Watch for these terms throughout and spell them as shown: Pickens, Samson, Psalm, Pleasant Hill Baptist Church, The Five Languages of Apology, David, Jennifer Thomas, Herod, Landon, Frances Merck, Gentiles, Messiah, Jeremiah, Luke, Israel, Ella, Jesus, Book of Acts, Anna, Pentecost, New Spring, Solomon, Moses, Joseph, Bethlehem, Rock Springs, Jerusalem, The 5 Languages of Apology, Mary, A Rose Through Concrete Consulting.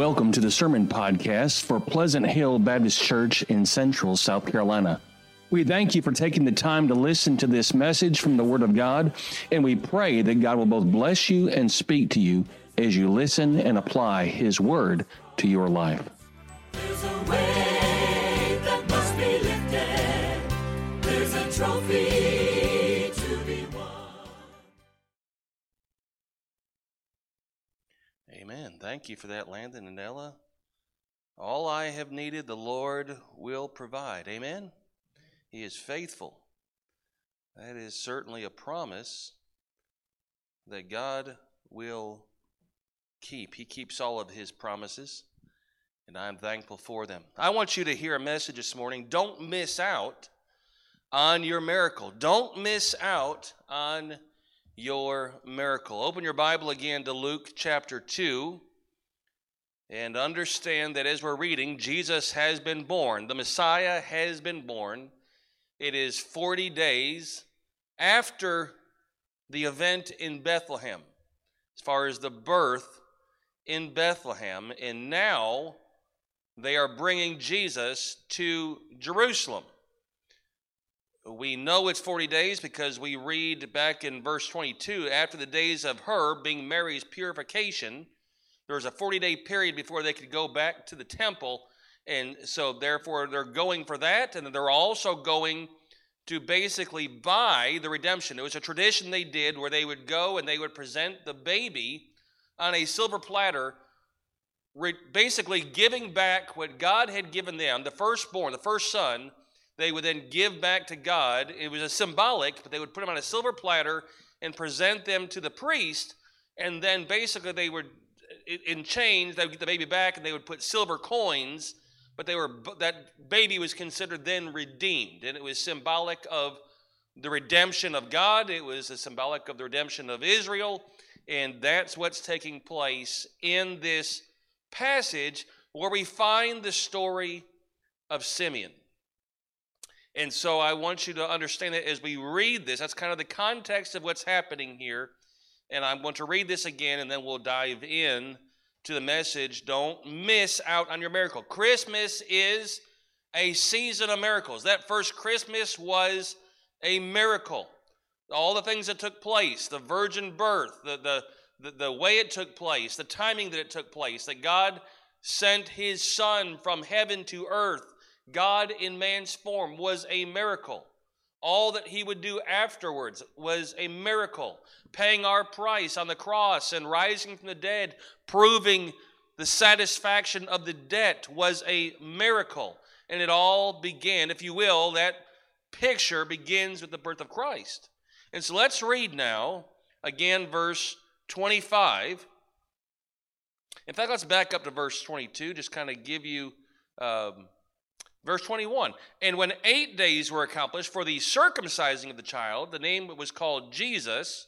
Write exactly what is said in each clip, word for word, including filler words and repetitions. Welcome to the Sermon Podcast for Pleasant Hill Baptist Church in Central South Carolina. We thank you for taking the time to listen to this message from the Word of God, and we pray that God will both bless you and speak to you as you listen and apply His Word to your life. There's a weight that must be lifted. There's a trophy to be won. Amen. Thank you for that, Landon and Ella. All I have needed, the Lord will provide. Amen. He is faithful. That is certainly a promise that God will keep. He keeps all of His promises, and I'm thankful for them. I want you to hear a message this morning. Don't miss out on your miracle. Don't miss out on your miracle. Open your Bible again to Luke chapter two, and understand that as we're reading, Jesus has been born. The Messiah has been born. It is forty days after the event in Bethlehem, as far as the birth in Bethlehem. And now they are bringing Jesus to Jerusalem. We know it's forty days because we read back in verse twenty-two, after the days of her, being Mary's purification, there was a forty-day period before they could go back to the temple. And so, therefore, they're going for that, and they're also going to basically buy the redemption. It was a tradition they did where they would go and they would present the baby on a silver platter, re- basically giving back what God had given them, the firstborn, the first son. They would then give back to God. It was a symbolic, but they would put him on a silver platter and present them to the priest, and then basically they would, in change, they would get the baby back, and they would put silver coins. But they were, that baby was considered then redeemed, and it was symbolic of the redemption of God. It was a symbolic of the redemption of Israel, and that's what's taking place in this passage where we find the story of Simeon. And so I want you to understand that as we read this, that's kind of the context of what's happening here, and I'm going to read this again, and then we'll dive in to the message. Don't miss out on your miracle. Christmas is a season of miracles. That first Christmas was a miracle. All the things that took place, the virgin birth, the, the, the, the way it took place, the timing that it took place, that God sent His Son from heaven to earth, God in man's form, was a miracle. All that He would do afterwards was a miracle, paying our price on the cross and rising from the dead, proving the satisfaction of the debt was a miracle. And it all began, if you will, that picture begins with the birth of Christ. And so let's read now, again, verse twenty-five. In fact, let's back up to verse twenty-two, just kind of give you... Um, Verse twenty-one, and when eight days were accomplished for the circumcising of the child, the name was called Jesus,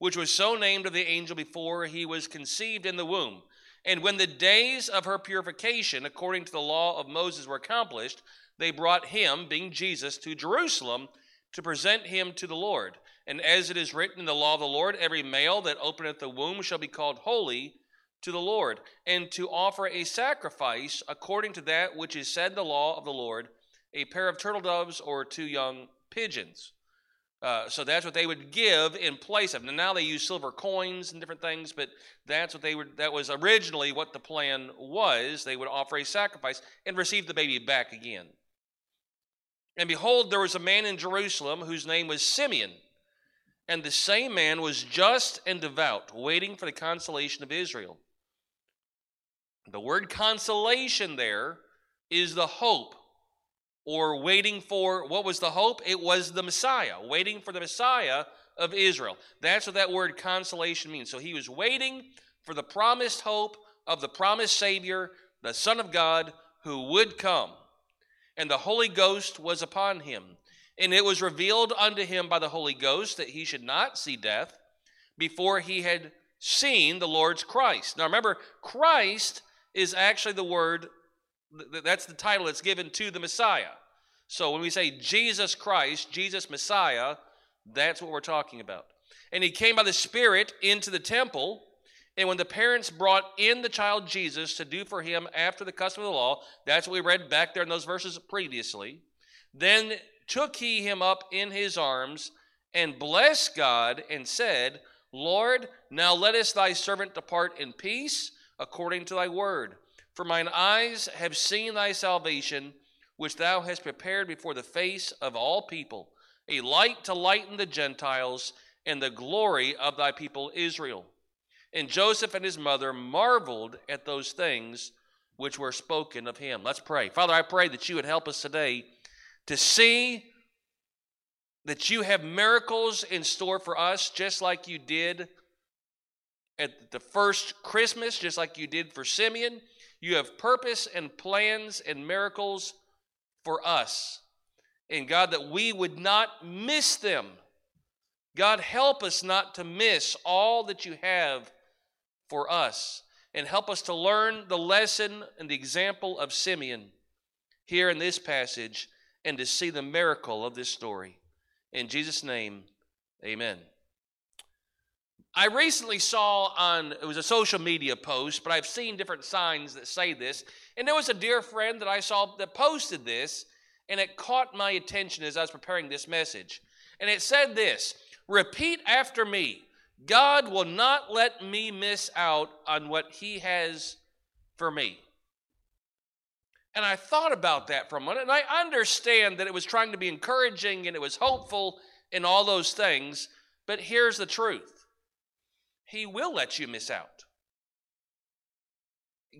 which was so named of the angel before he was conceived in the womb. And when the days of her purification, according to the law of Moses, were accomplished, they brought him, being Jesus, to Jerusalem to present him to the Lord. And as it is written in the law of the Lord, every male that openeth the womb shall be called holy to the Lord, and to offer a sacrifice according to that which is said in the law of the Lord, a pair of turtle doves or two young pigeons. Uh, so that's what they would give in place of. Now they use silver coins and different things, but that's what they would. That was originally what the plan was. They would offer a sacrifice and receive the baby back again. And behold, there was a man in Jerusalem whose name was Simeon. And the same man was just and devout, waiting for the consolation of Israel. The word consolation there is the hope, or waiting for, what was the hope? It was the Messiah, waiting for the Messiah of Israel. That's what that word consolation means. So he was waiting for the promised hope of the promised Savior, the Son of God, who would come. And the Holy Ghost was upon him. And it was revealed unto him by the Holy Ghost that he should not see death before he had seen the Lord's Christ. Now remember, Christ is actually the word, that's the title that's given to the Messiah. So when we say Jesus Christ, Jesus Messiah, that's what we're talking about. And he came by the Spirit into the temple, And when the parents brought in the child Jesus to do for him after the custom of the law, that's what we read back there in those verses previously, then took he him up in his arms and blessed God and said, Lord, now lettest thy servant depart in peace according to thy word. For mine eyes have seen thy salvation, which thou hast prepared before the face of all people, a light to lighten the Gentiles and the glory of thy people Israel. And Joseph and his mother marveled at those things which were spoken of him. Let's pray. Father, I pray that you would help us today to see that you have miracles in store for us, just like you did at the first Christmas, just like you did for Simeon. You have purpose and plans and miracles for us. And God, that we would not miss them. God, help us not to miss all that you have for us. And help us to learn the lesson and the example of Simeon here in this passage and to see the miracle of this story. In Jesus' name, amen. I recently saw on, it was a social media post, but I've seen different signs that say this. And there was a dear friend that I saw that posted this, and it caught my attention as I was preparing this message. And it said this, repeat after me, God will not let me miss out on what he has for me. And I thought about that for a moment, and I understand that it was trying to be encouraging and it was hopeful and all those things, but here's the truth. He will let you miss out.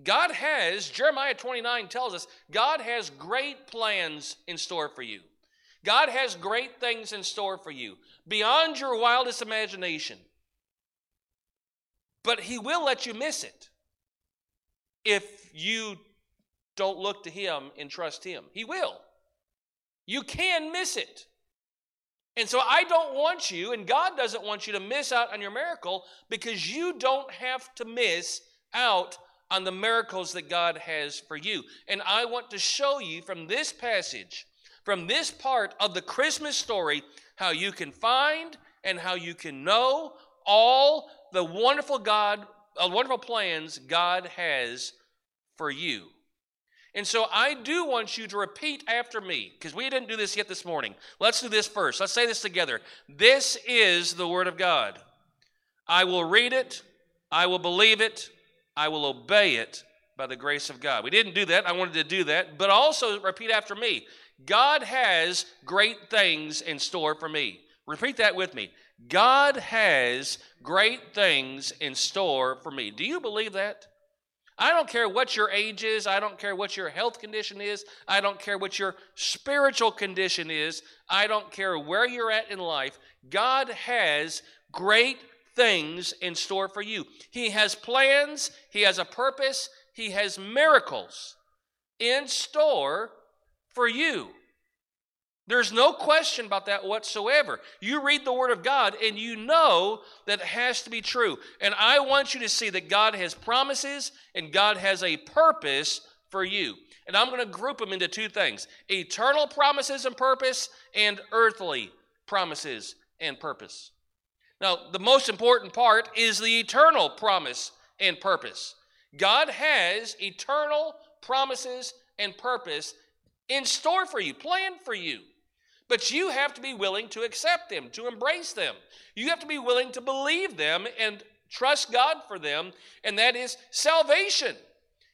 God has, Jeremiah twenty-nine tells us, God has great plans in store for you. God has great things in store for you, beyond your wildest imagination. But he will let you miss it if you don't look to him and trust him. He will. You can miss it. And so I don't want you, and God doesn't want you to miss out on your miracle because you don't have to miss out on the miracles that God has for you. And I want to show you from this passage, from this part of the Christmas story, how you can find and how you can know all the wonderful God, uh, wonderful plans God has for you. And so I do want you to repeat after me, because we didn't do this yet this morning. Let's do this first. Let's say this together. This is the Word of God. I will read it. I will believe it. I will obey it by the grace of God. We didn't do that. I wanted to do that. But also repeat after me. God has great things in store for me. Repeat that with me. God has great things in store for me. Do you believe that? I don't care what your age is. I don't care what your health condition is. I don't care what your spiritual condition is. I don't care where you're at in life. God has great things in store for you. He has plans. He has a purpose. He has miracles in store for you. There's no question about that whatsoever. You read the Word of God and you know that it has to be true. And I want you to see that God has promises and God has a purpose for you. And I'm going to group them into two things. Eternal promises and purpose and earthly promises and purpose. Now, the most important part is the eternal promise and purpose. God has eternal promises and purpose in store for you, planned for you. But you have to be willing to accept them, to embrace them. You have to be willing to believe them and trust God for them, and that is salvation.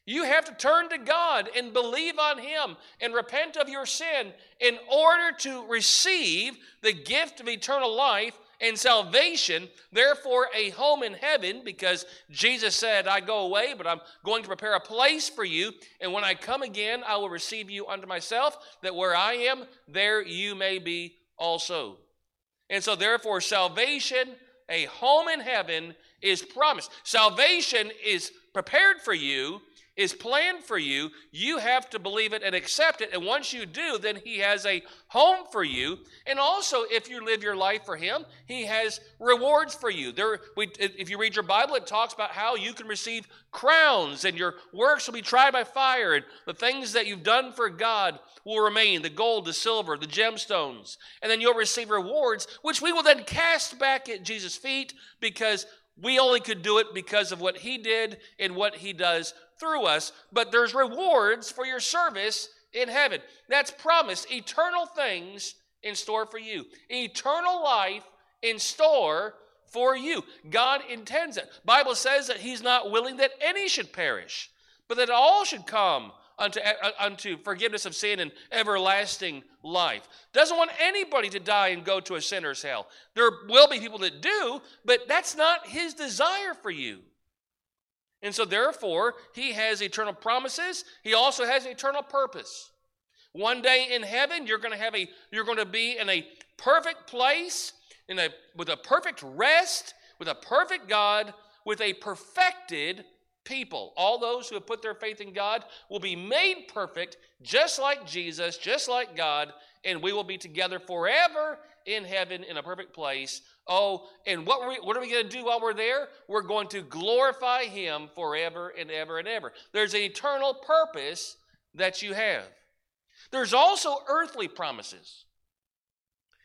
You have to turn to God and believe on him and repent of your sin in order to receive the gift of eternal life and salvation, therefore a home in heaven, because Jesus said, I go away, but I'm going to prepare a place for you, and when I come again, I will receive you unto myself, that where I am, there you may be also. And so therefore salvation, a home in heaven, is promised. Salvation is prepared for you, is planned for you. You have to believe it and accept it. And once you do, then he has a home for you. And also, if you live your life for him, he has rewards for you. There, we, if you read your Bible, it talks about how you can receive crowns and your works will be tried by fire. And the things that you've done for God will remain, the gold, the silver, the gemstones. And then you'll receive rewards, which we will then cast back at Jesus' feet because We only could do it because of what he did and what he does through us. But there's rewards for your service in heaven. That's promised. Eternal things in store for you. Eternal life in store for you. God intends it. The Bible says that he's not willing that any should perish, but that all should come unto, uh, unto forgiveness of sin and everlasting life. Doesn't want anybody to die and go to a sinner's hell. There will be people that do, but that's not his desire for you. And so therefore, he has eternal promises. He also has eternal purpose. One day in heaven, you're going to have a you're going to be in a perfect place, in a with a perfect rest, with a perfect God, with a perfected people. All those who have put their faith in God will be made perfect, just like Jesus, just like God, and we will be together forever in heaven in a perfect place. Oh, and what, we, what are we going to do while we're there? We're going to glorify him forever and ever and ever. There's an eternal purpose that you have. There's also earthly promises.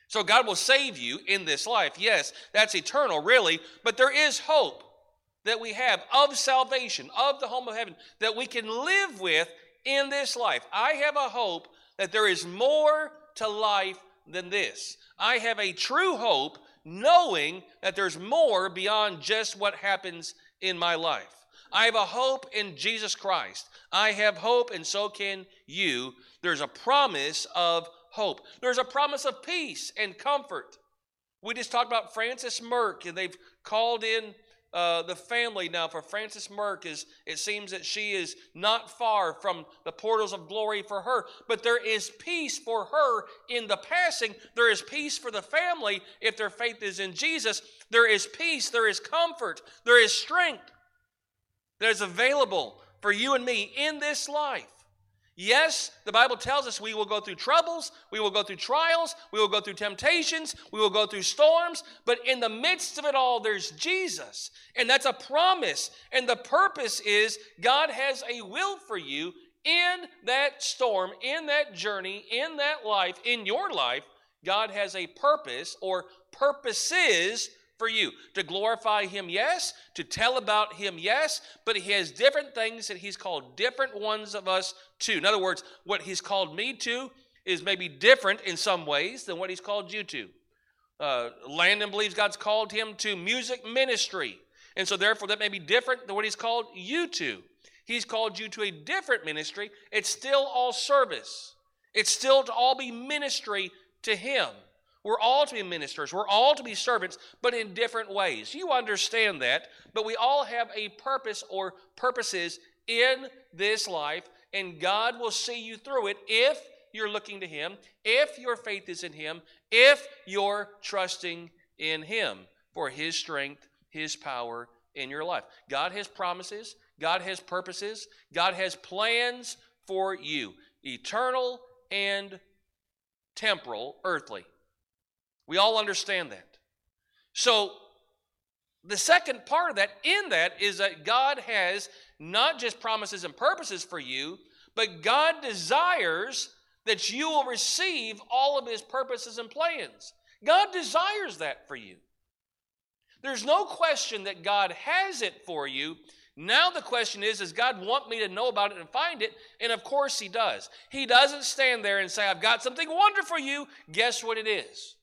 So God will save you in this life. Yes, that's eternal, really, but there is hope that we have of salvation, of the home of heaven, that we can live with in this life. I have a hope that there is more to life than this. I have a true hope knowing that there's more beyond just what happens in my life. I have a hope in Jesus Christ. I have hope, and so can you. There's a promise of hope. There's a promise of peace and comfort. We just talked about Frances Merck, and they've called in Uh, the family now for Frances Merck. Is it seems that she is not far from the portals of glory for her, but there is peace for her in the passing. There is peace for the family if their faith is in Jesus. There is peace, there is comfort, there is strength that is available for you and me in this life. Yes, the Bible tells us we will go through troubles, we will go through trials, we will go through temptations, we will go through storms, but in the midst of it all, there's Jesus, and that's a promise, and the purpose is God has a will for you in that storm, in that journey, in that life, in your life. God has a purpose or purposes for you. To glorify him, yes. To tell about him, yes. But he has different things that he's called different ones of us to. In other words, what he's called me to is maybe different in some ways than what he's called you to. Uh, Landon believes God's called him to music ministry. And so therefore that may be different than what he's called you to. He's called you to a different ministry. It's still all service. It's still to all be ministry to him. We're all to be ministers. We're all to be servants, but in different ways. You understand that, but we all have a purpose or purposes in this life, and God will see you through it if you're looking to him, if your faith is in him, if you're trusting in him for his strength, his power in your life. God has promises. God has purposes. God has plans for you, eternal and temporal, earthly. We all understand that. So the second part of that, in that, is that God has not just promises and purposes for you, but God desires that you will receive all of his purposes and plans. God desires that for you. There's no question that God has it for you. Now the question is, does God want me to know about it and find it? And of course he does. He doesn't stand there and say, I've got something wonderful for you. Guess what it is?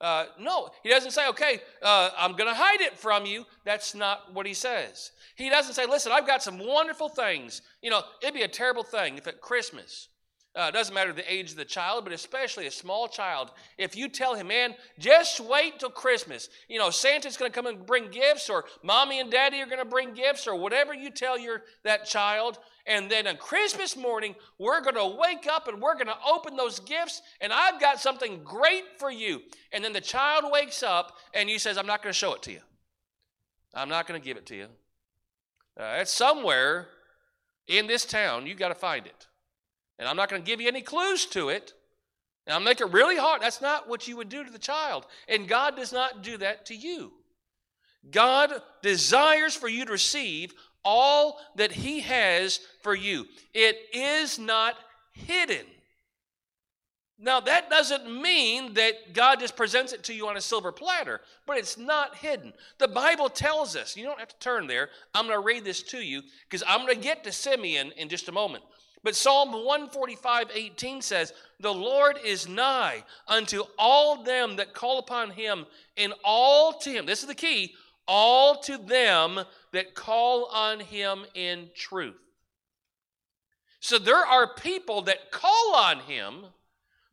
Uh, no, he doesn't say, okay, uh, I'm going to hide it from you. That's not what he says. He doesn't say, listen, I've got some wonderful things. You know, it'd be a terrible thing if at Christmas, uh, it doesn't matter the age of the child, but especially a small child, if you tell him, man, just wait till Christmas. You know, Santa's going to come and bring gifts, or mommy and daddy are going to bring gifts, or whatever you tell your that child. And then on Christmas morning, we're going to wake up and we're going to open those gifts, and I've got something great for you. And then the child wakes up and you says, I'm not going to show it to you. I'm not going to give it to you. Uh, it's somewhere in this town. You've got to find it. And I'm not going to give you any clues to it. And I'll make it really hard. That's not what you would do to the child. And God does not do that to you. God desires for you to receive all that he has for you. It is not hidden. Now, that doesn't mean that God just presents it to you on a silver platter, but it's not hidden. The Bible tells us, you don't have to turn there, I'm going to read this to you because I'm going to get to Simeon in just a moment. But Psalm one forty-five, eighteen says, the Lord is nigh unto all them that call upon him, and all to him, this is the key, all to them that call on him in truth. So there are people that call on him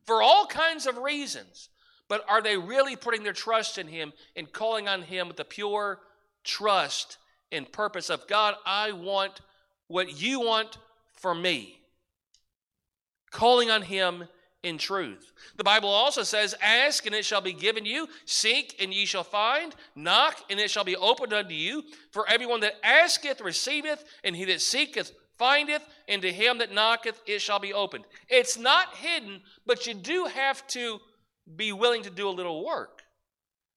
for all kinds of reasons, but are they really putting their trust in him and calling on him with the pure trust and purpose of, God, I want what you want for me? Calling on him in truth. The Bible also says, ask and it shall be given you, seek and ye shall find, knock and it shall be opened unto you. For everyone that asketh receiveth, and he that seeketh findeth, and to him that knocketh it shall be opened. It's not hidden, but you do have to be willing to do a little work.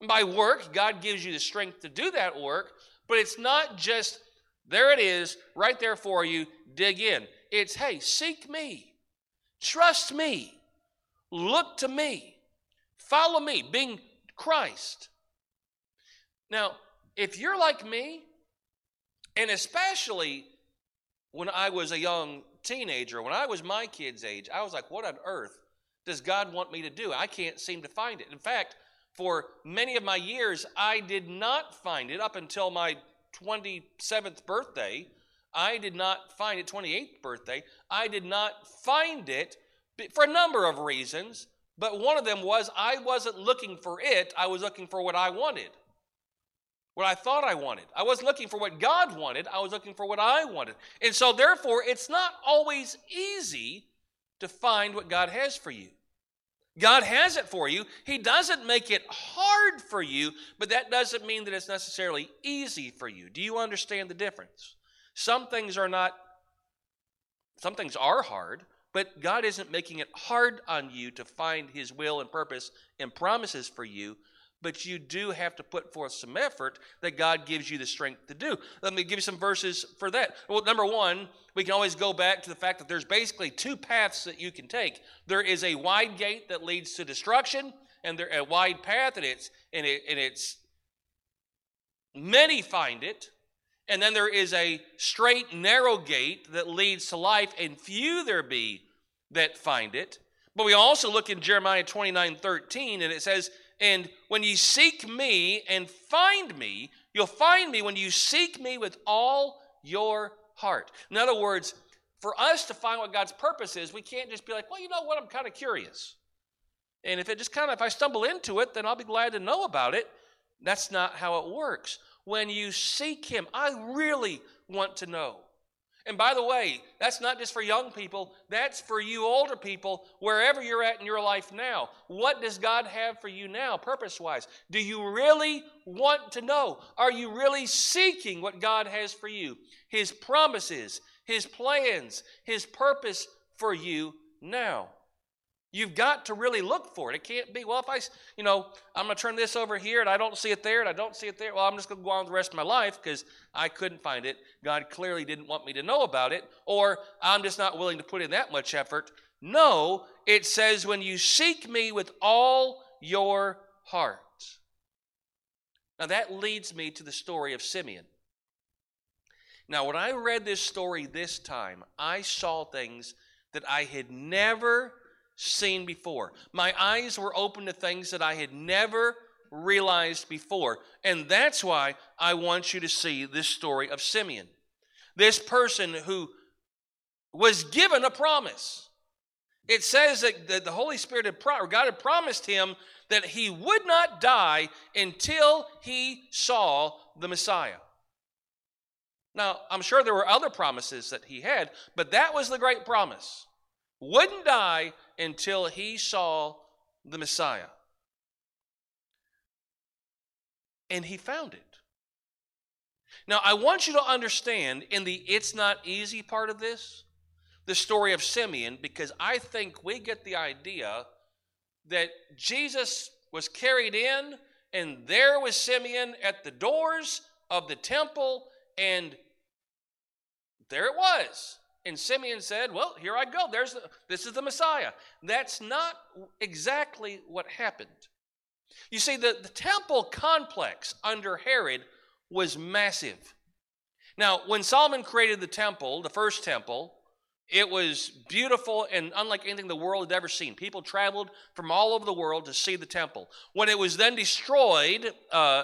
And by work, God gives you the strength to do that work, but it's not just, there it is, right there for you, dig in. It's, hey, seek me, trust me, look to me, follow me, being Christ. Now, if you're like me, and especially when I was a young teenager, when I was my kid's age, I was like, what on earth does God want me to do? I can't seem to find it. In fact, for many of my years, I did not find it up until my twenty-seventh birthday. I did not find it, twenty-eighth birthday. I did not find it for a number of reasons, but one of them was I wasn't looking for it. I was looking for what I wanted. What I thought I wanted. I wasn't looking for what God wanted. I was looking for what I wanted. And so therefore, it's not always easy to find what God has for you. God has it for you. He doesn't make it hard for you, but that doesn't mean that it's necessarily easy for you. Do you understand the difference? Some things are not, some things are hard, but God isn't making it hard on you to find his will and purpose and promises for you. But you do have to put forth some effort that God gives you the strength to do. Let me give you some verses for that. Well, number one, we can always go back to the fact that there's basically two paths that you can take. There is a wide gate that leads to destruction, and there a wide path, and it's and it and it's many find it. And then there is a straight, narrow gate that leads to life, and few there be that find it. But we also look in Jeremiah twenty-nine, thirteen, and it says, and when you seek me and find me, you'll find me when you seek me with all your heart. In other words, for us to find what God's purpose is, we can't just be like, well, you know what, I'm kind of curious. And if it just kind of, if I stumble into it, then I'll be glad to know about it. That's not how it works. When you seek him, I really want to know. And by the way, that's not just for young people, that's for you older people, wherever you're at in your life now. What does God have for you now, purpose-wise? Do you really want to know? Are you really seeking what God has for you? His promises, his plans, his purpose for you now. You've got to really look for it. It can't be, well, if I, you know, I'm going to turn this over here and I don't see it there and I don't see it there. Well, I'm just going to go on with the rest of my life because I couldn't find it. God clearly didn't want me to know about it, or I'm just not willing to put in that much effort. No, it says when you seek me with all your heart. Now that leads me to the story of Simeon. Now when I read this story this time, I saw things that I had never seen before. My eyes were open to things that I had never realized before. And that's why I want you to see this story of Simeon. This person who was given a promise. It says that the Holy Spirit had, pro- or God had promised him that he would not die until he saw the Messiah. Now, I'm sure there were other promises that he had, but that was the great promise. Wouldn't die until he saw the Messiah. And he found it. Now, I want you to understand in the it's not easy part of this, the story of Simeon, because I think we get the idea that Jesus was carried in, and there was Simeon at the doors of the temple, and there it was. And Simeon said, well, here I go. There's the, this is the Messiah. That's not exactly what happened. You see, the, the temple complex under Herod was massive. Now, when Solomon created the temple, the first temple, it was beautiful and unlike anything the world had ever seen. People traveled from all over the world to see the temple. When it was then destroyed, uh, uh,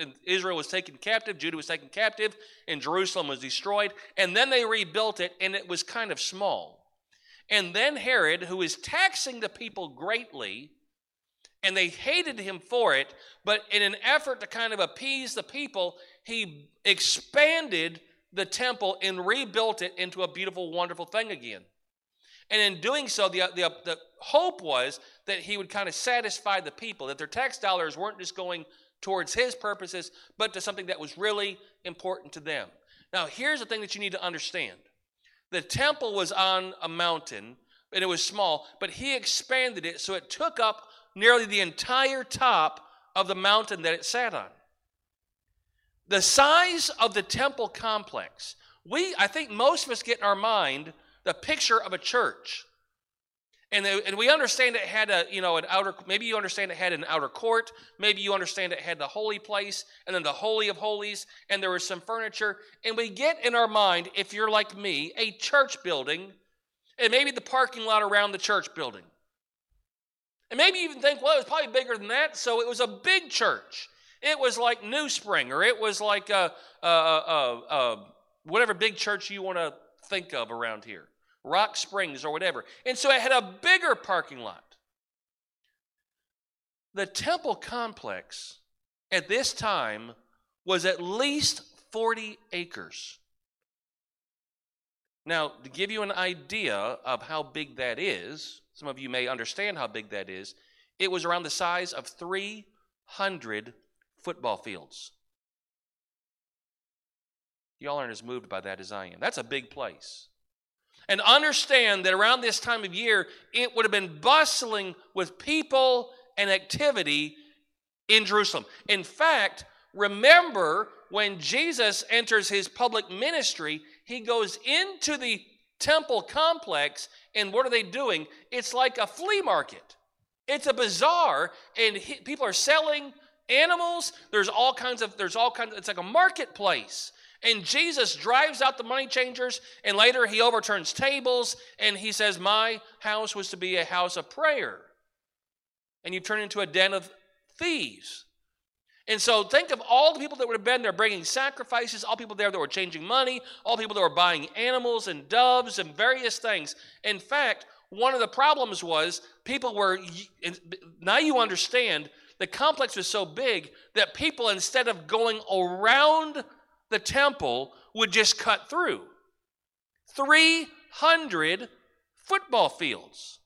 uh, Israel was taken captive, Judah was taken captive, and Jerusalem was destroyed. And then they rebuilt it, and it was kind of small. And then Herod, who is taxing the people greatly, and they hated him for it, but in an effort to kind of appease the people, he expanded the temple and rebuilt it into a beautiful, wonderful thing again. And in doing so, the, the, the hope was that he would kind of satisfy the people, that their tax dollars weren't just going towards his purposes, but to something that was really important to them. Now, here's the thing that you need to understand. The temple was on a mountain, and it was small, but he expanded it so it took up nearly the entire top of the mountain that it sat on. The size of the temple complex, we, I think most of us get in our mind the picture of a church. And, they, and we understand it had a, you know, an outer, maybe you understand it had an outer court, maybe you understand it had the holy place, and then the Holy of Holies, and there was some furniture. And we get in our mind, if you're like me, a church building, and maybe the parking lot around the church building. And maybe you even think, well, it was probably bigger than that, so it was a big church. It was like New Spring, or it was like a, a, a, a, whatever big church you want to think of around here, Rock Springs or whatever. And so it had a bigger parking lot. The temple complex at this time was at least forty acres. Now, to give you an idea of how big that is, some of you may understand how big that is. It was around the size of three hundred football fields. Y'all aren't as moved by that as I am. That's a big place. And understand that around this time of year, it would have been bustling with people and activity in Jerusalem. In fact, remember when Jesus enters his public ministry, he goes into the temple complex, and what are they doing? It's like a flea market. It's a bazaar, and he, people are selling animals. There's all kinds of, there's all kinds of, it's like a marketplace. And Jesus drives out the money changers, and later he overturns tables, and he says, my house was to be a house of prayer. And you turn into a den of thieves. And so think of all the people that would have been there bringing sacrifices, all people there that were changing money, all people that were buying animals and doves and various things. In fact, one of the problems was people were, now you understand, the complex was so big that people, instead of going around the temple, would just cut through. three hundred football fields.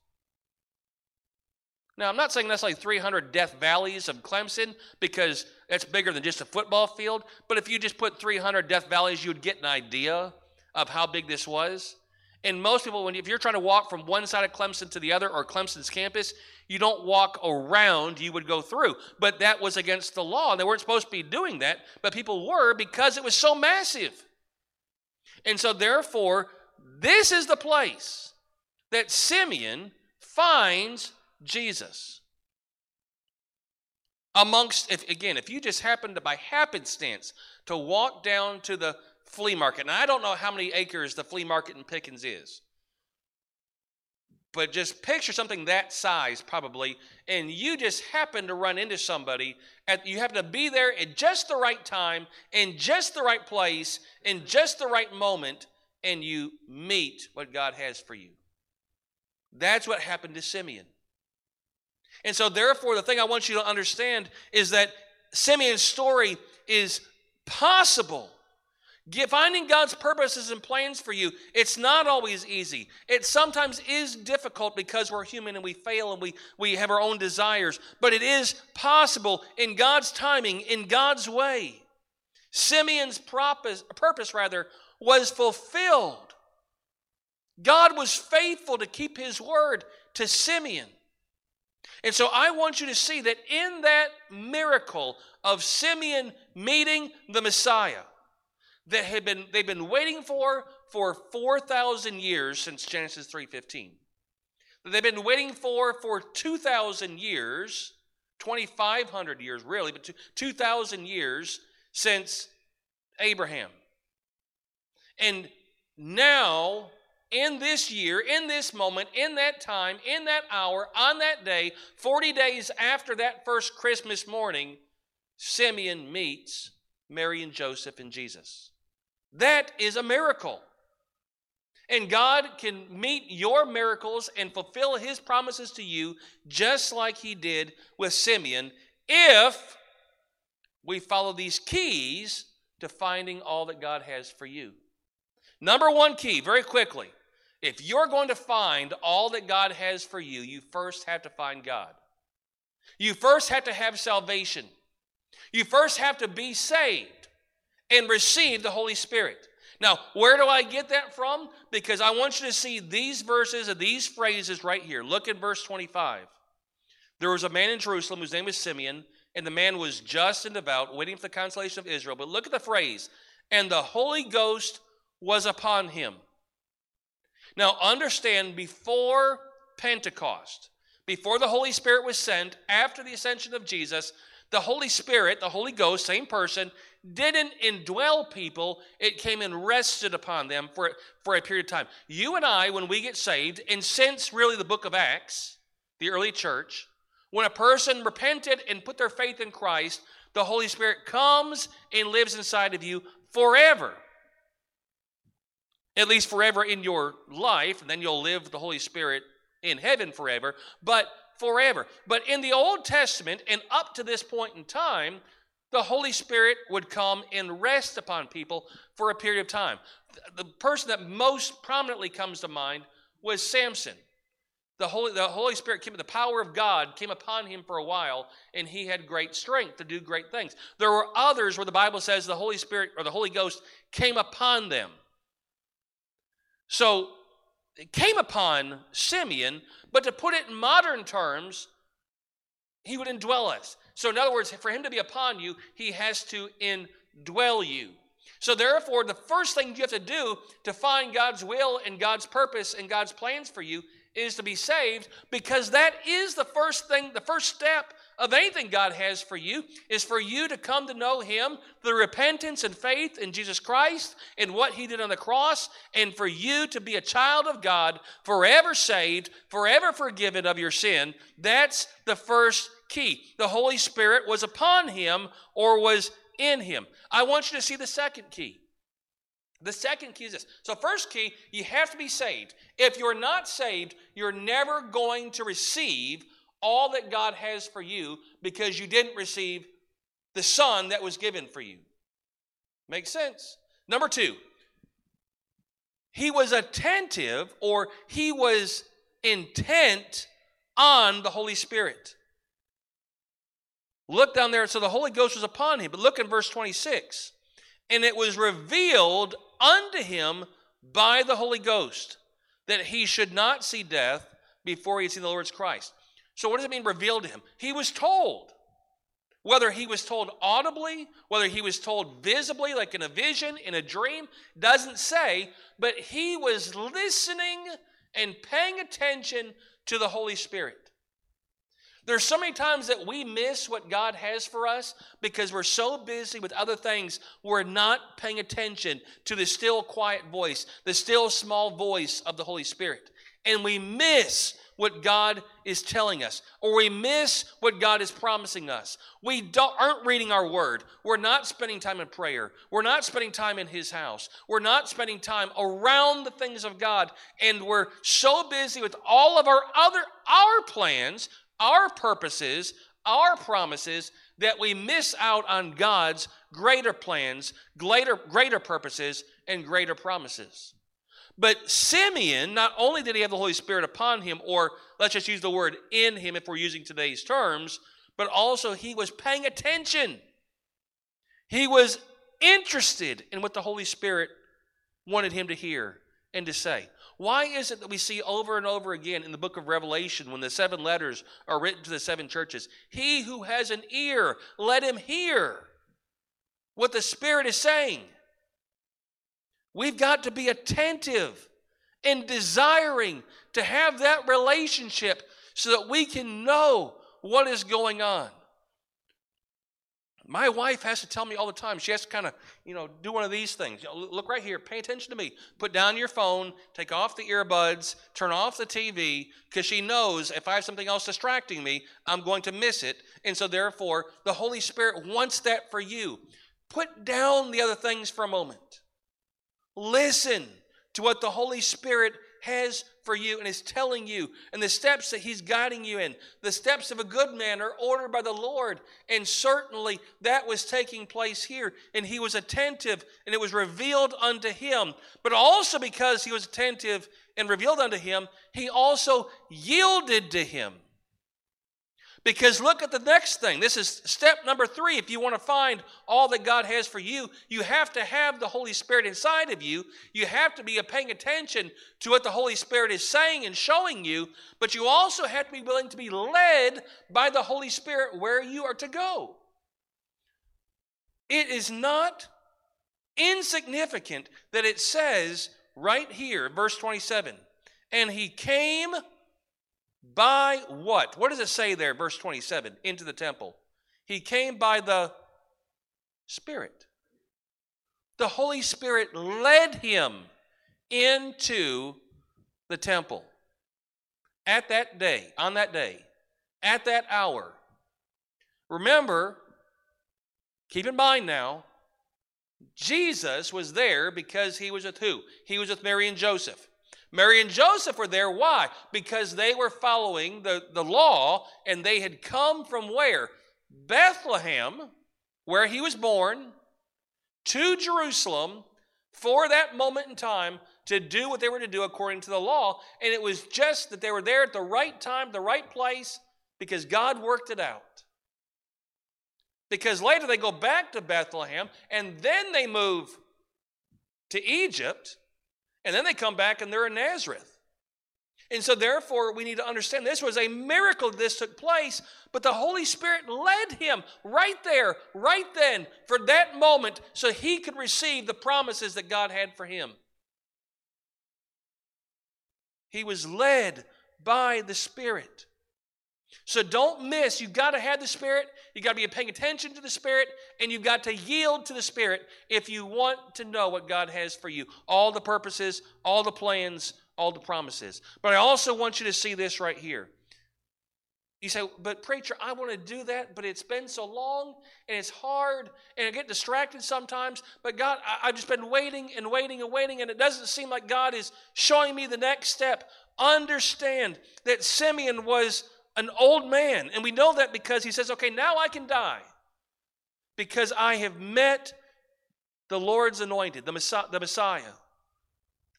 Now, I'm not saying that's like three hundred Death Valleys of Clemson, because that's bigger than just a football field. But if you just put three hundred Death Valleys, you'd get an idea of how big this was. And most people, when if you're trying to walk from one side of Clemson to the other, or Clemson's campus, you don't walk around, you would go through. But that was against the law. They weren't supposed to be doing that, but people were because it was so massive. And so therefore, this is the place that Simeon finds Jesus. Amongst, if, again, if you just happen to, by happenstance, to walk down to the flea market, and I don't know how many acres the flea market in Pickens is, but just picture something that size probably, and you just happen to run into somebody, and you happen to be there at just the right time, in just the right place, in just the right moment, and you meet what God has for you. That's what happened to Simeon. And so therefore, the thing I want you to understand is that Simeon's story is possible. Get, finding God's purposes and plans for you, it's not always easy. It sometimes is difficult because we're human and we fail and we, we have our own desires. But it is possible in God's timing, in God's way. Simeon's purpose, purpose rather, was fulfilled. God was faithful to keep his word to Simeon. And so I want you to see that in that miracle of Simeon meeting the Messiah that had been they've been waiting for for four thousand years since Genesis three fifteen. That they've been waiting for for two thousand years, twenty-five hundred years really, but two thousand years since Abraham. And now, in this year, in this moment, in that time, in that hour, on that day, forty days after that first Christmas morning, Simeon meets Mary and Joseph and Jesus. That is a miracle. And God can meet your miracles and fulfill his promises to you just like he did with Simeon if we follow these keys to finding all that God has for you. Number one key, very quickly, if you're going to find all that God has for you, you first have to find God. You first have to have salvation. You first have to be saved and receive the Holy Spirit. Now, where do I get that from? Because I want you to see these verses and these phrases right here. Look at verse twenty-five. There was a man in Jerusalem whose name was Simeon, and the man was just and devout, waiting for the consolation of Israel. But look at the phrase, and the Holy Ghost was upon him. Now, understand, before Pentecost, before the Holy Spirit was sent, after the ascension of Jesus, the Holy Spirit, the Holy Ghost, same person, didn't indwell people. It came and rested upon them for, for a period of time. You and I, when we get saved, and since really the book of Acts, the early church, when a person repented and put their faith in Christ, the Holy Spirit comes and lives inside of you forever. At least forever in your life, and then you'll live with the Holy Spirit in heaven forever, but forever. But in the Old Testament and up to this point in time, the Holy Spirit would come and rest upon people for a period of time. The person that most prominently comes to mind was Samson. The Holy, the Holy Spirit came, the power of God came upon him for a while, and he had great strength to do great things. There were others where the Bible says the Holy Spirit or the Holy Ghost came upon them. So it came upon Simeon, but to put it in modern terms, he would indwell us. So in other words, for him to be upon you, he has to indwell you. So therefore, the first thing you have to do to find God's will and God's purpose and God's plans for you is to be saved, because that is the first thing, the first step of anything God has for you is for you to come to know him, the repentance and faith in Jesus Christ and what he did on the cross, and for you to be a child of God, forever saved, forever forgiven of your sin. That's the first key. The Holy Spirit was upon him or was in him. I want you to see the second key. The second key is this. So first key, you have to be saved. If you're not saved, you're never going to receive all that God has for you because you didn't receive the Son that was given for you. Makes sense? Number two, he was attentive, or he was intent on the Holy Spirit. Look down there. So the Holy Ghost was upon him. But look in verse twenty-six. And it was revealed unto him by the Holy Ghost that he should not see death before he had seen the Lord's Christ. So what does it mean revealed to him? He was told. Whether he was told audibly, whether he was told visibly, like in a vision, in a dream, doesn't say, but he was listening and paying attention to the Holy Spirit. There's so many times that we miss what God has for us because we're so busy with other things, we're not paying attention to the still quiet voice, the still small voice of the Holy Spirit. And we miss what God is telling us, or we miss what God is promising us. We don't, aren't reading our word. We're not spending time in prayer. We're not spending time in his house. We're not spending time around the things of God. And we're so busy with all of our other, our plans, our purposes, our promises, that we miss out on God's greater plans, greater, greater purposes, and greater promises. But Simeon, not only did he have the Holy Spirit upon him, or let's just use the word in him if we're using today's terms, but also he was paying attention. He was interested in what the Holy Spirit wanted him to hear and to say. Why is it that we see over and over again in the book of Revelation when the seven letters are written to the seven churches, he who has an ear, let him hear what the Spirit is saying? We've got to be attentive and desiring to have that relationship so that we can know what is going on. My wife has to tell me all the time. She has to kind of, you know, do one of these things. You know, look right here. Pay attention to me. Put down your phone. Take off the earbuds. Turn off the T V, because she knows if I have something else distracting me, I'm going to miss it. And so therefore, the Holy Spirit wants that for you. Put down the other things for a moment. Listen to what the Holy Spirit has for you and is telling you, and the steps that he's guiding you in. The steps of a good man are ordered by the Lord, and certainly that was taking place here, and he was attentive, and it was revealed unto him. But also because he was attentive and revealed unto him, he also yielded to him. Because look at the next thing. This is step number three. If you want to find all that God has for you, you have to have the Holy Spirit inside of you. You have to be paying attention to what the Holy Spirit is saying and showing you, but you also have to be willing to be led by the Holy Spirit where you are to go. It is not insignificant that it says right here, verse twenty-seven, and he came by what? What does it say there, verse twenty-seven, into the temple? He came by the Spirit. The Holy Spirit led him into the temple. At that day, on that day, at that hour. Remember, keep in mind now, Jesus was there because he was with who? He was with Mary and Joseph. Mary and Joseph were there. Why? Because they were following the, the law, and they had come from where? Bethlehem, where he was born, to Jerusalem for that moment in time to do what they were to do according to the law. And it was just that they were there at the right time, the right place, because God worked it out. Because later they go back to Bethlehem, and then they move to Egypt. And then they come back and they're in Nazareth. And so therefore, we need to understand this was a miracle this took place, but the Holy Spirit led him right there, right then, for that moment, so he could receive the promises that God had for him. He was led by the Spirit. So don't miss, you've got to have the Spirit, you've got to be paying attention to the Spirit, and you've got to yield to the Spirit if you want to know what God has for you. All the purposes, all the plans, all the promises. But I also want you to see this right here. You say, but preacher, I want to do that, but it's been so long, and it's hard, and I get distracted sometimes, but God, I, I've just been waiting and waiting and waiting, and it doesn't seem like God is showing me the next step. Understand that Simeon was an old man, and we know that because he says, okay, now I can die because I have met the Lord's anointed, the Messiah.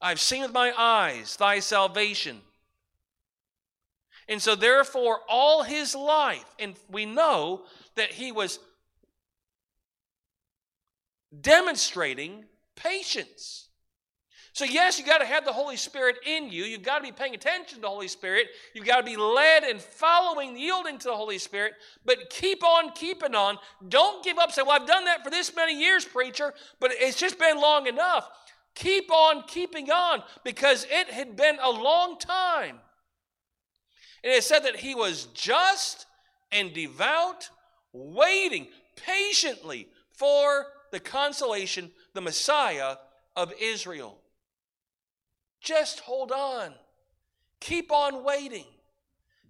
I've seen with my eyes thy salvation. And so therefore, all his life, and we know that he was demonstrating patience. So yes, you've got to have the Holy Spirit in you. You've got to be paying attention to the Holy Spirit. You've got to be led and following, yielding to the Holy Spirit. But keep on keeping on. Don't give up. Say, well, I've done that for this many years, preacher, but it's just been long enough. Keep on keeping on, because it had been a long time. And it said that he was just and devout, waiting patiently for the consolation, the Messiah of Israel. Just hold on. Keep on waiting.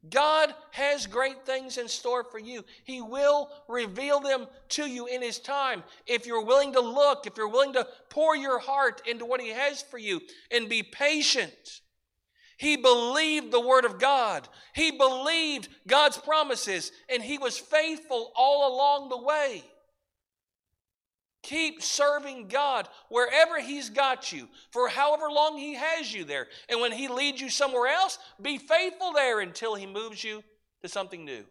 God has great things in store for you. He will reveal them to you in his time. If you're willing to look, if you're willing to pour your heart into what he has for you and be patient. He believed the word of God. He believed God's promises, and he was faithful all along the way. Keep serving God wherever he's got you for however long he has you there. And when he leads you somewhere else, be faithful there until he moves you to something new.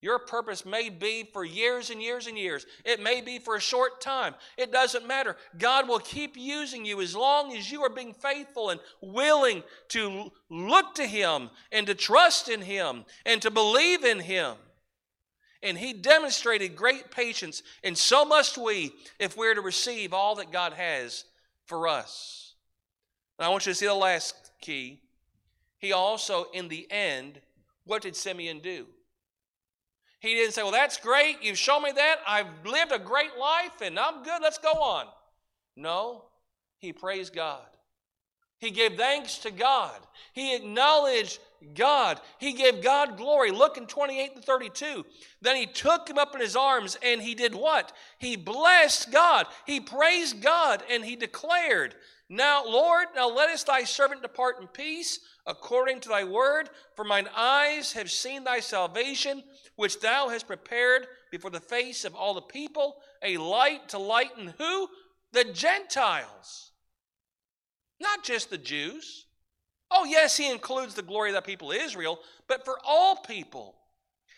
Your purpose may be for years and years and years. It may be for a short time. It doesn't matter. God will keep using you as long as you are being faithful and willing to look to him and to trust in him and to believe in him. And he demonstrated great patience, and so must we if we're to receive all that God has for us. And I want you to see the last key. He also, in the end, what did Simeon do? He didn't say, well, that's great. You've shown me that. I've lived a great life and I'm good. Let's go on. No, he praised God. He gave thanks to God. He acknowledged God. He gave God glory. Look in twenty-eight to thirty-two. Then he took him up in his arms and he did what? He blessed God. He praised God and he declared, Now, Lord, now lettest thy servant depart in peace according to thy word, for mine eyes have seen thy salvation, which thou hast prepared before the face of all the people, a light to lighten who? The Gentiles. Not just the Jews. Oh, yes, he includes the glory of the people of Israel, but for all people.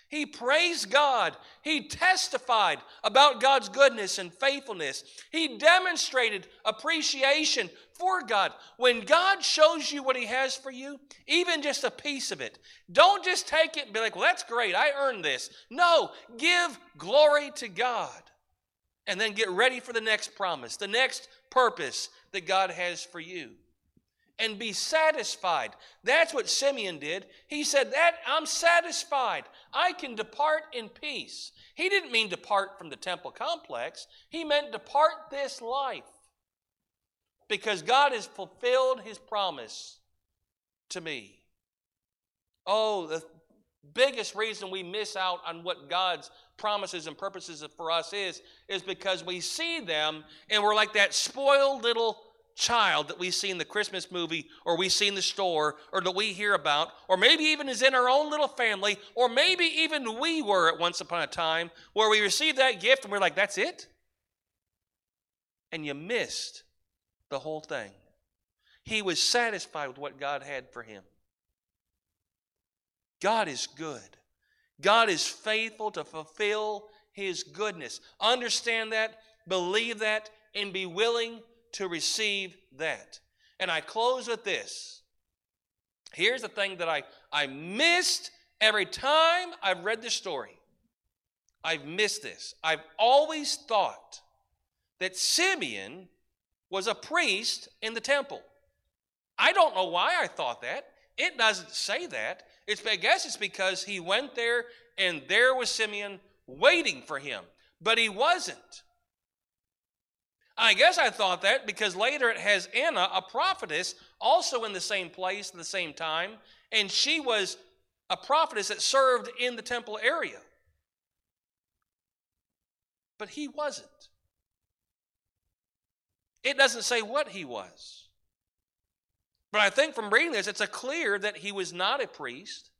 He praised God. He testified about God's goodness and faithfulness. He demonstrated appreciation for God. When God shows you what he has for you, even just a piece of it, don't just take it and be like, well, that's great, I earned this. No, give glory to God. And then get ready for the next promise, the next purpose that God has for you. And be satisfied. That's what Simeon did. He said, that I'm satisfied. I can depart in peace. He didn't mean depart from the temple complex. He meant depart this life. Because God has fulfilled his promise to me. Oh, the biggest reason we miss out on what God's promises and purposes for us is, is because we see them and we're like that spoiled little child that we see in the Christmas movie, or we see in the store, or that we hear about, or maybe even is in our own little family, or maybe even we were at once upon a time where we received that gift and we're like, that's it? And you missed the whole thing. He was satisfied with what God had for him. God is good. God is faithful to fulfill his goodness. Understand that, believe that, and be willing to receive that. And I close with this. Here's the thing that I, I missed every time I've read this story. I've missed this. I've always thought that Simeon was a priest in the temple. I don't know why I thought that. It doesn't say that. It's, I guess it's because he went there and there was Simeon waiting for him. But he wasn't. I guess I thought that because later it has Anna, a prophetess, also in the same place at the same time, and she was a prophetess that served in the temple area. But he wasn't. It doesn't say what he was. But I think from reading this, it's a clear that he was not a priest.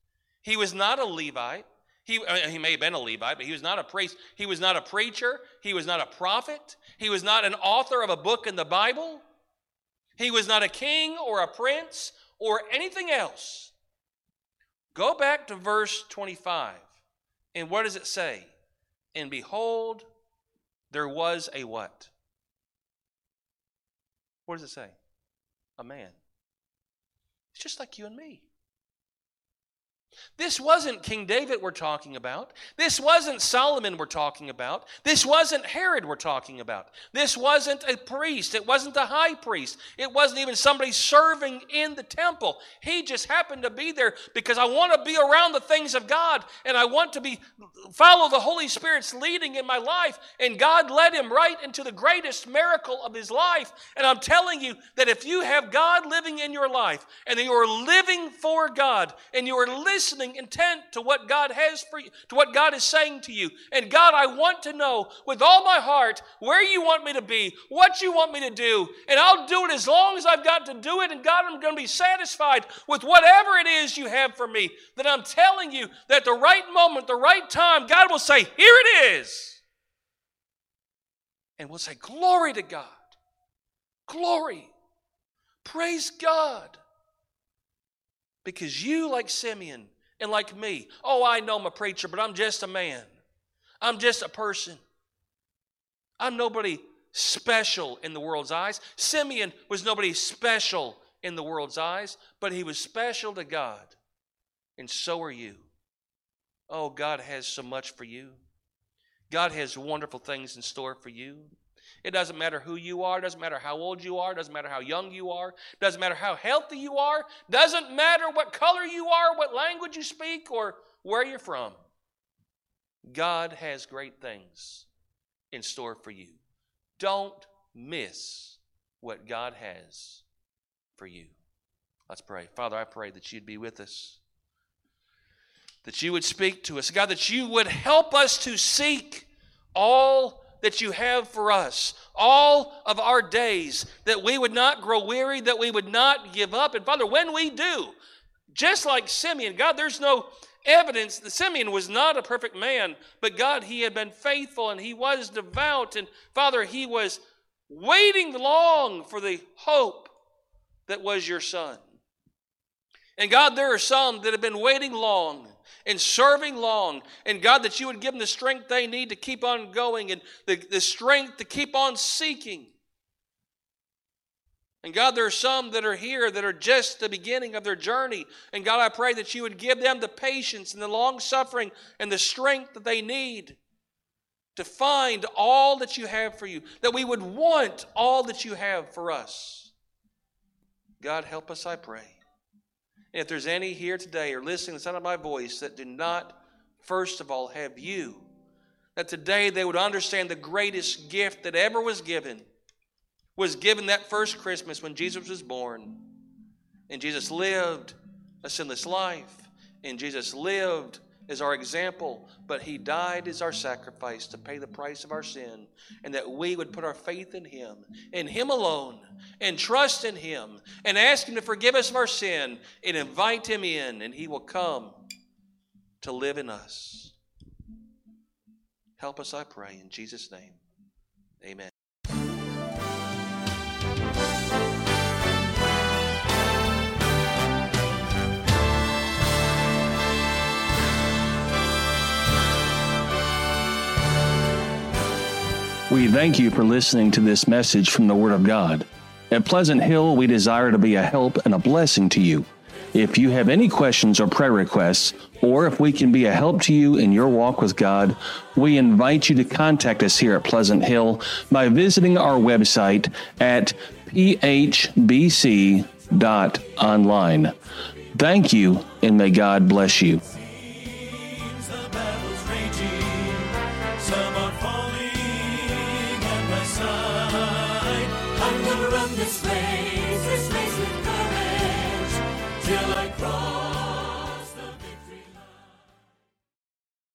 He was not a Levite. He, he may have been a Levite, but he was not a priest. He was not a preacher. He was not a prophet. He was not an author of a book in the Bible. He was not a king or a prince or anything else. Go back to verse twenty-five. And what does it say? And behold, there was a what? What does it say? A man. It's just like you and me. This wasn't King David we're talking about. This wasn't Solomon we're talking about. This wasn't Herod we're talking about. This wasn't a priest. It wasn't the high priest. It wasn't even somebody serving in the temple. He just happened to be there because I want to be around the things of God, and I want to be follow the Holy Spirit's leading in my life, and God led him right into the greatest miracle of his life. And I'm telling you that if you have God living in your life, and you are living for God, and you are listening Listening intent to what God has for you, to what God is saying to you. And God, I want to know with all my heart where you want me to be, what you want me to do, and I'll do it as long as I've got to do it. And God, I'm going to be satisfied with whatever it is you have for me. That I'm telling you that at the right moment, the right time, God will say, here it is. And we'll say, glory to God. Glory. Praise God. Because you, like Simeon, and like me, oh, I know I'm a preacher, but I'm just a man. I'm just a person. I'm nobody special in the world's eyes. Simeon was nobody special in the world's eyes, but he was special to God. And so are you. Oh, God has so much for you. God has wonderful things in store for you. It doesn't matter who you are. It doesn't matter how old you are. It doesn't matter how young you are. It doesn't matter how healthy you are. It doesn't matter what color you are, what language you speak, or where you're from. God has great things in store for you. Don't miss what God has for you. Let's pray. Father, I pray that you'd be with us, that you would speak to us. God, that you would help us to seek all that you have for us, all of our days, that we would not grow weary, that we would not give up. And Father, when we do, just like Simeon, God, there's no evidence that Simeon was not a perfect man, but God, he had been faithful and he was devout. And Father, he was waiting long for the hope that was your son. And God, there are some that have been waiting long and serving long. And God, that you would give them the strength they need to keep on going and the, the strength to keep on seeking. And God, there are some that are here that are just the beginning of their journey. And God, I pray that you would give them the patience and the long-suffering and the strength that they need to find all that you have for you, that we would want all that you have for us. God, help us, I pray. And if there's any here today or listening to the sound of my voice that do not, first of all, have you, that today they would understand the greatest gift that ever was given, was given that first Christmas when Jesus was born. And Jesus lived a sinless life. And Jesus lived as our example, but he died as our sacrifice to pay the price of our sin, and that we would put our faith in him, in him alone, and trust in him, and ask him to forgive us of our sin, and invite him in, and he will come to live in us. Help us, I pray, in Jesus' name. Amen. We thank you for listening to this message from the Word of God. At Pleasant Hill, we desire to be a help and a blessing to you. If you have any questions or prayer requests, or if we can be a help to you in your walk with God, we invite you to contact us here at Pleasant Hill by visiting our website at p h b c dot online. Thank you, and may God bless you. This way.